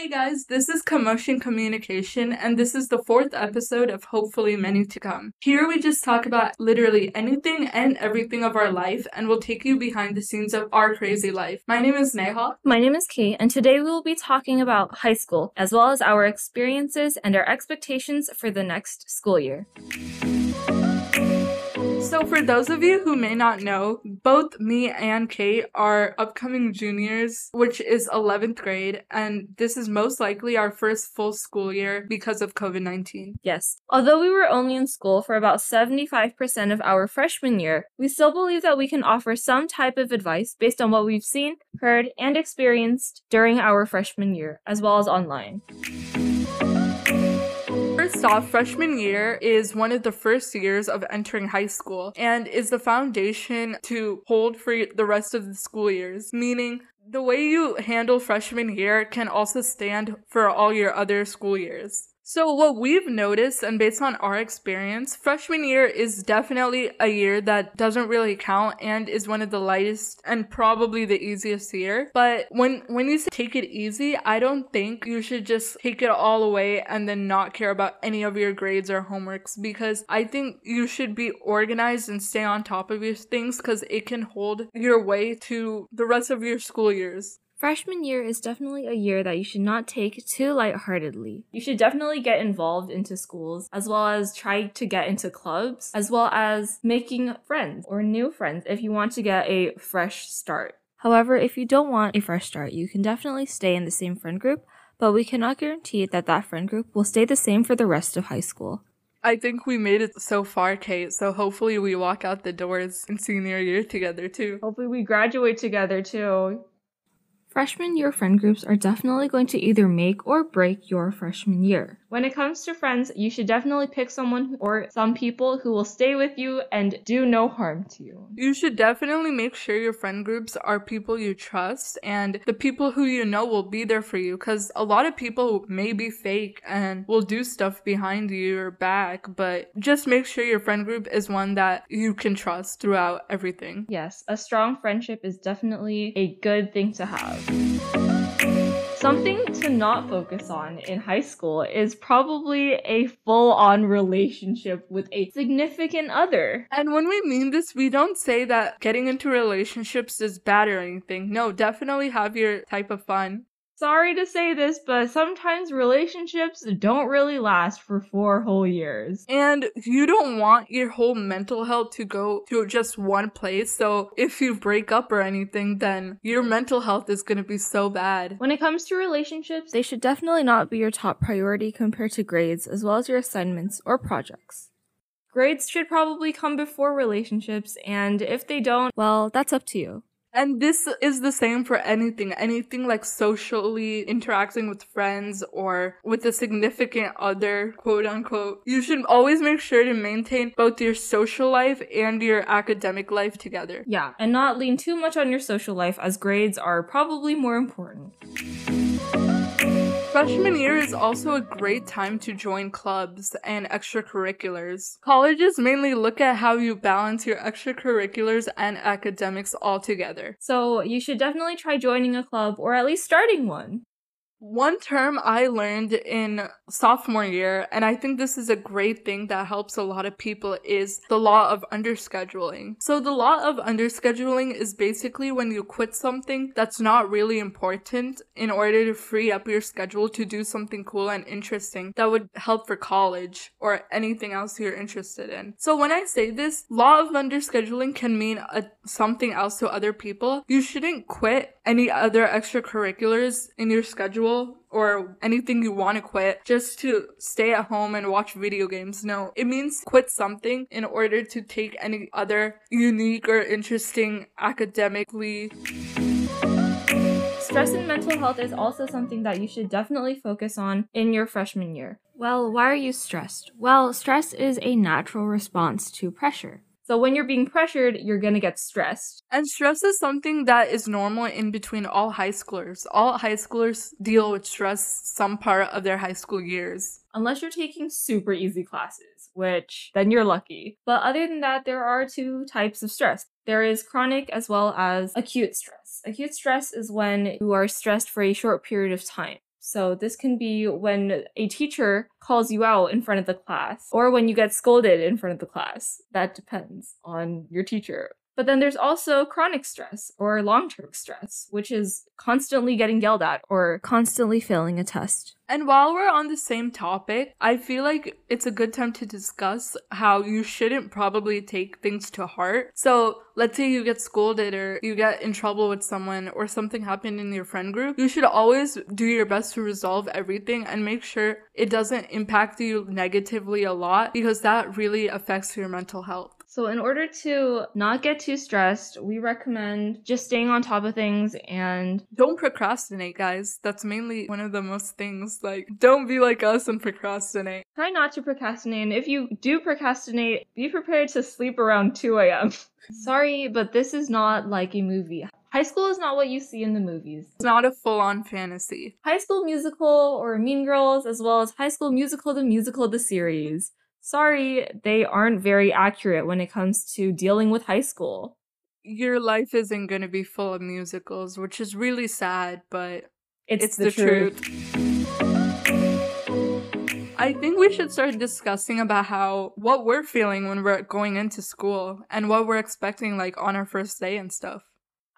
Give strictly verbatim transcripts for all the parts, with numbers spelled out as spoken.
Hey guys, this is Commotion Communication, and this is the fourth episode of hopefully many to come. Here we just talk about literally anything and everything of our life, and we'll take you behind the scenes of our crazy life. My name is Neha. My name is Kate, and today we will be talking about high school, as well as our experiences and our expectations for the next school year. So for those of you who may not know, both me and Kate are upcoming juniors, which is eleventh grade, and this is most likely our first full school year because of COVID nineteen. Yes. Although we were only in school for about seventy-five percent of our freshman year, we still believe that we can offer some type of advice based on what we've seen, heard, and experienced during our freshman year, as well as online. First off, freshman year is one of the first years of entering high school and is the foundation to hold for the rest of the school years, meaning the way you handle freshman year can also stand for all your other school years. So what we've noticed, and based on our experience, freshman year is definitely a year that doesn't really count and is one of the lightest and probably the easiest year. But when when you say take it easy, I don't think you should just take it all away and then not care about any of your grades or homeworks, because I think you should be organized and stay on top of your things because it can hold your way to the rest of your school years. Freshman year is definitely a year that you should not take too lightheartedly. You should definitely get involved into schools, as well as try to get into clubs, as well as making friends or new friends if you want to get a fresh start. However, if you don't want a fresh start, you can definitely stay in the same friend group, but we cannot guarantee that that friend group will stay the same for the rest of high school. I think we made it so far, Kate, so hopefully we walk out the doors in senior year together too. Hopefully we graduate together too. Freshman year friend groups are definitely going to either make or break your freshman year. When it comes to friends, you should definitely pick someone or some people who will stay with you and do no harm to you. You should definitely make sure your friend groups are people you trust and the people who you know will be there for you, because a lot of people may be fake and will do stuff behind your back, but just make sure your friend group is one that you can trust throughout everything. Yes, a strong friendship is definitely a good thing to have. Something to not focus on in high school is probably a full-on relationship with a significant other. And when we mean this, we don't say that getting into relationships is bad or anything. No, definitely have your type of fun. Sorry to say this, but sometimes relationships don't really last for four whole years. And you don't want your whole mental health to go to just one place, so if you break up or anything, then your mental health is going to be so bad. When it comes to relationships, they should definitely not be your top priority compared to grades, as well as your assignments or projects. Grades should probably come before relationships, and if they don't, well, that's up to you. And this is the same for anything, anything like socially interacting with friends or with a significant other, quote unquote. You should always make sure to maintain both your social life and your academic life together. Yeah, and not lean too much on your social life, as grades are probably more important. Freshman year is also a great time to join clubs and extracurriculars. Colleges mainly look at how you balance your extracurriculars and academics all together. So you should definitely try joining a club or at least starting one. One term I learned in sophomore year, and I think this is a great thing that helps a lot of people, is the law of underscheduling. So the law of underscheduling is basically when you quit something that's not really important in order to free up your schedule to do something cool and interesting that would help for college or anything else you're interested in. So when I say this, law of underscheduling can mean a, something else to other people. You shouldn't quit any other extracurriculars in your schedule or anything you want to quit just to stay at home and watch video games. No, it means quit something in order to take any other unique or interesting academically. Stress and mental health is also something that you should definitely focus on in your freshman year. Well, why are you stressed? Well, stress is a natural response to pressure. So when you're being pressured, you're going to get stressed. And stress is something that is normal in between all high schoolers. All high schoolers deal with stress some part of their high school years. Unless you're taking super easy classes, which then you're lucky. But other than that, there are two types of stress. There is chronic as well as acute stress. Acute stress is when you are stressed for a short period of time. So this can be when a teacher calls you out in front of the class or when you get scolded in front of the class. That depends on your teacher. But then there's also chronic stress or long-term stress, which is constantly getting yelled at or constantly failing a test. And while we're on the same topic, I feel like it's a good time to discuss how you shouldn't probably take things to heart. So let's say you get scolded or you get in trouble with someone or something happened in your friend group. You should always do your best to resolve everything and make sure it doesn't impact you negatively a lot, because that really affects your mental health. So in order to not get too stressed, we recommend just staying on top of things and don't procrastinate, guys. That's mainly one of the most things. Like, don't be like us and procrastinate. Try not to procrastinate. And if you do procrastinate, be prepared to sleep around two a.m. Sorry, but this is not like a movie. High school is not what you see in the movies. It's not a full-on fantasy. High School Musical or Mean Girls, as well as High School Musical, the musical, the series. Sorry, they aren't very accurate when it comes to dealing with high school. Your life isn't going to be full of musicals, which is really sad, but it's, it's the, the truth. truth. I think we should start discussing about how what we're feeling when we're going into school and what we're expecting, like, on our first day and stuff.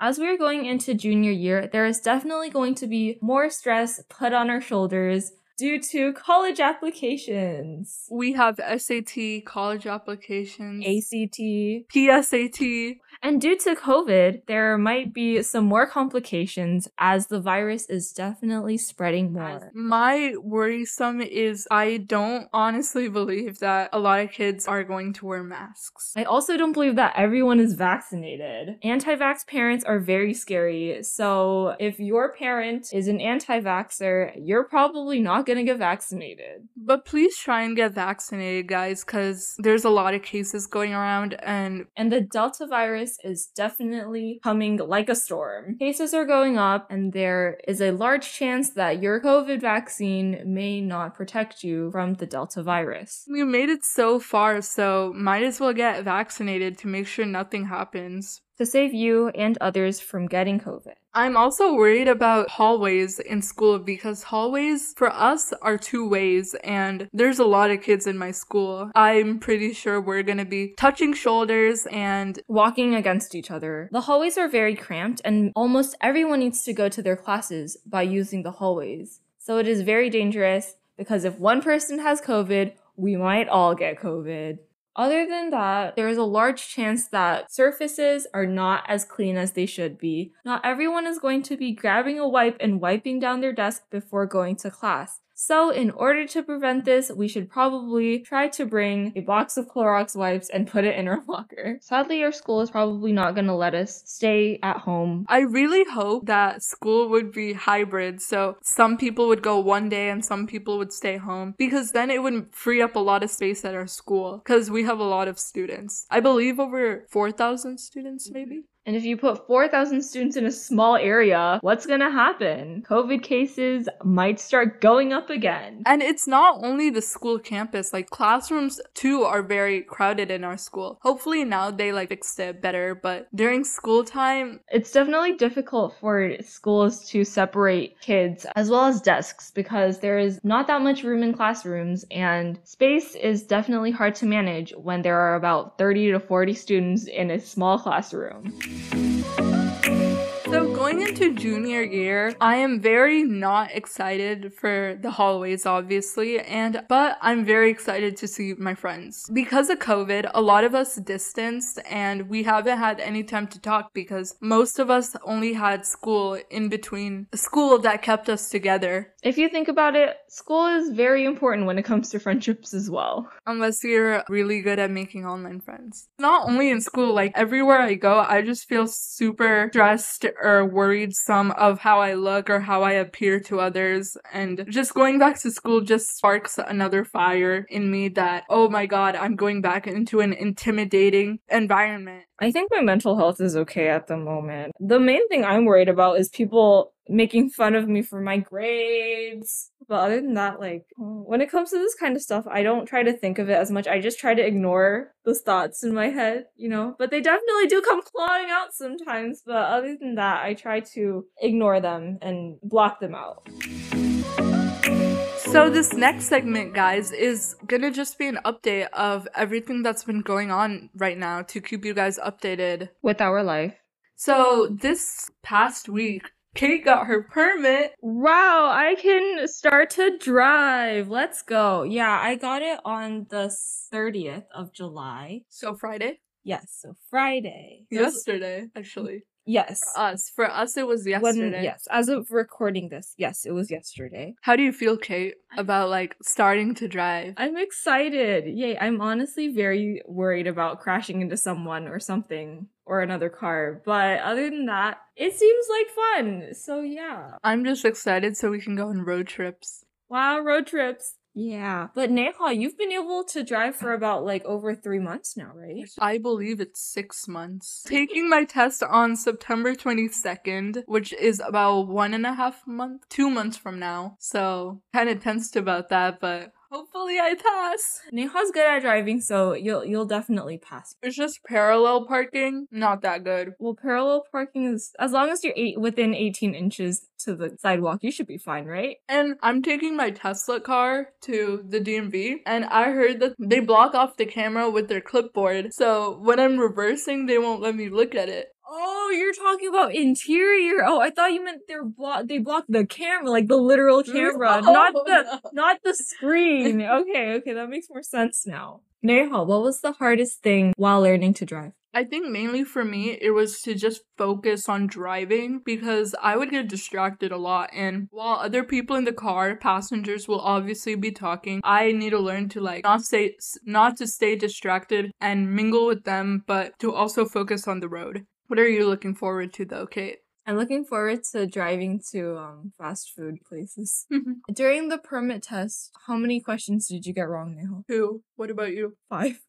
As we're going into junior year, there is definitely going to be more stress put on our shoulders due to college applications. We have S A T, college applications, A C T, P S A T. And due to COVID, there might be some more complications as the virus is definitely spreading more. My worrisome is I don't honestly believe that a lot of kids are going to wear masks. I also don't believe that everyone is vaccinated. Anti-vax parents are very scary. So if your parent is an anti-vaxxer, you're probably not going to get vaccinated. But please try and get vaccinated, guys, because there's a lot of cases going around. And, and the Delta virus is definitely coming like a storm. Cases are going up, and there is a large chance that your COVID vaccine may not protect you from the Delta virus. We made it so far, so might as well get vaccinated to make sure nothing happens, to save you and others from getting COVID. I'm also worried about hallways in school, because hallways for us are two ways, and there's a lot of kids in my school. I'm pretty sure we're going to be touching shoulders and walking against each other. The hallways are very cramped, and almost everyone needs to go to their classes by using the hallways. So it is very dangerous, because if one person has COVID, we might all get COVID. Other than that, there is a large chance that surfaces are not as clean as they should be. Not everyone is going to be grabbing a wipe and wiping down their desk before going to class. So in order to prevent this, we should probably try to bring a box of Clorox wipes and put it in our locker. Sadly, our school is probably not going to let us stay at home. I really hope that school would be hybrid, so some people would go one day and some people would stay home, because then it would free up a lot of space at our school, because we have a lot of students. I believe over four thousand students, maybe? And if you put four thousand students in a small area, what's going to happen? COVID cases might start going up again. And it's not only the school campus. Like, classrooms, too, are very crowded in our school. Hopefully now they, like, fixed it better. But during school time, it's definitely difficult for schools to separate kids as well as desks, because there is not that much room in classrooms. And space is definitely hard to manage when there are about thirty to forty students in a small classroom. So going into junior year, I am very not excited for the hallways, obviously, and but I'm very excited to see my friends. Because of COVID, a lot of us distanced, and we haven't had any time to talk, because most of us only had school in between, school that kept us together. If you think about it, school is very important when it comes to friendships as well. Unless you're really good at making online friends. Not only in school, like everywhere I go, I just feel super stressed or worried some of how I look or how I appear to others, and just going back to school just sparks another fire in me that, oh my god, I'm going back into an intimidating environment. I think my mental health is okay at the moment. The main thing I'm worried about is people making fun of me for my grades. But other than that, like, when it comes to this kind of stuff, I don't try to think of it as much. I just try to ignore those thoughts in my head, you know? But they definitely do come clawing out sometimes. But other than that, I try to ignore them and block them out. So this next segment, guys, is gonna just be an update of everything that's been going on right now to keep you guys updated with our life. So this past week, Kate got her permit. Wow, I can start to drive. Let's go. Yeah, I got it on the thirtieth of July. So Friday? Yes, so Friday. Yesterday, was, actually. Yes. For us. For us, it was yesterday. When, yes, as of recording this, yes, it was yesterday. How do you feel, Kate, about, like, starting to drive? I'm excited. Yay, I'm honestly very worried about crashing into someone or something. Or another car. But other than that, it seems like fun. So yeah. I'm just excited so we can go on road trips. Wow, road trips. Yeah. But Neha, you've been able to drive for about like over three months now, right? I believe it's six months. Taking my test on September twenty-second, which is about one and a half month, two months from now. So kind of tensed about that, but hopefully I pass. Neha's good at driving, so you'll you'll definitely pass. It's just parallel parking, not that good. Well, parallel parking is, as long as you're eight, within eighteen inches to the sidewalk, you should be fine, right? And I'm taking my Tesla car to the D M V, and I heard that they block off the camera with their clipboard, so when I'm reversing, they won't let me look at it. Oh, you're talking about interior. Oh, I thought you meant they're blo- they blocked the camera, like the literal camera, no, not the no. not the screen. Okay, okay, that makes more sense now. Neha, what was the hardest thing while learning to drive? I think mainly for me, it was to just focus on driving because I would get distracted a lot. And while other people in the car, passengers will obviously be talking, I need to learn to like not stay, not to stay distracted and mingle with them, but to also focus on the road. What are you looking forward to though, Kate? I'm looking forward to driving to um fast food places. During the permit test, how many questions did you get wrong, Neha? Two. What about you? Five.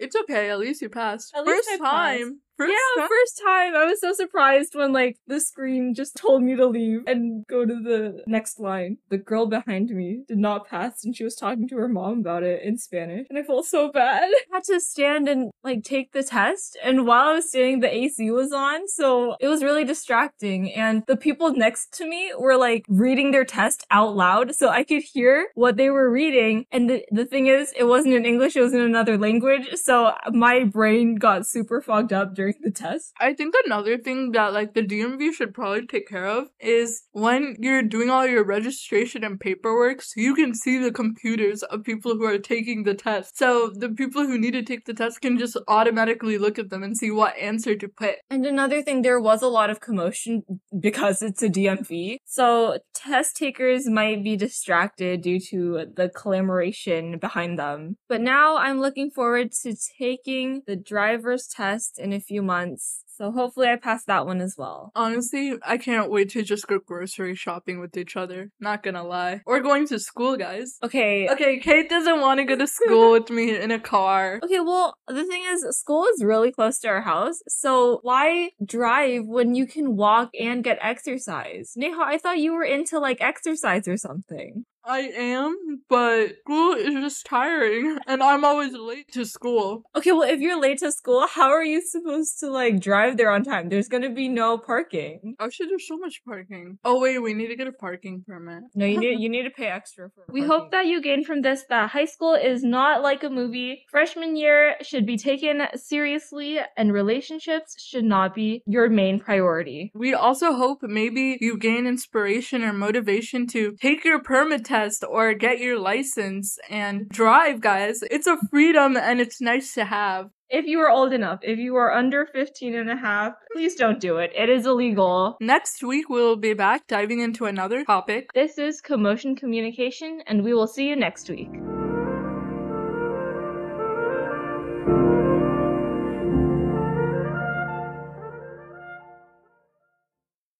It's okay. At least you passed. At first least I time. Passed. First yeah, time. first time. I was so surprised when like the screen just told me to leave and go to the next line. The girl behind me did not pass, and she was talking to her mom about it in Spanish, and I felt so bad. I had to stand and like take the test, and while I was standing, the A C was on, so it was really distracting. And the people next to me were like reading their test out loud, so I could hear what they were reading. And the the thing is, it wasn't in English; it was in another language. So my brain got super fogged up during the test. I think another thing that like the D M V should probably take care of is when you're doing all your registration and paperwork, so you can see the computers of people who are taking the test. So the people who need to take the test can just automatically look at them and see what answer to put. And another thing, there was a lot of commotion because it's a D M V. So test takers might be distracted due to the clamoration behind them. But now I'm looking forward to taking the driver's test in a few months. So hopefully I pass that one as well. Honestly, I can't wait to just go grocery shopping with each other. Not gonna lie. Or going to school, guys. Okay. Okay, Kate doesn't want to go to school with me in a car. Okay, well, the thing is, school is really close to our house. So why drive when you can walk and get exercise? Neha, I thought you were into, like, exercise or something. I am, but school is just tiring, and I'm always late to school. Okay, well, if you're late to school, how are you supposed to, like, drive there on time? There's gonna be no parking. Actually, there's so much parking. Oh, wait, we need to get a parking permit. No, you need you need to pay extra for We parking. Hope that you gain from this that high school is not like a movie. Freshman year should be taken seriously, and relationships should not be your main priority. We also hope maybe you gain inspiration or motivation to take your permit test or get your license and drive, guys. It's a freedom and it's nice to have. If you are old enough, if you are under fifteen and a half, please don't do it. It is illegal. Next week, we'll be back diving into another topic. This is Commotion Communication, and we will see you next week.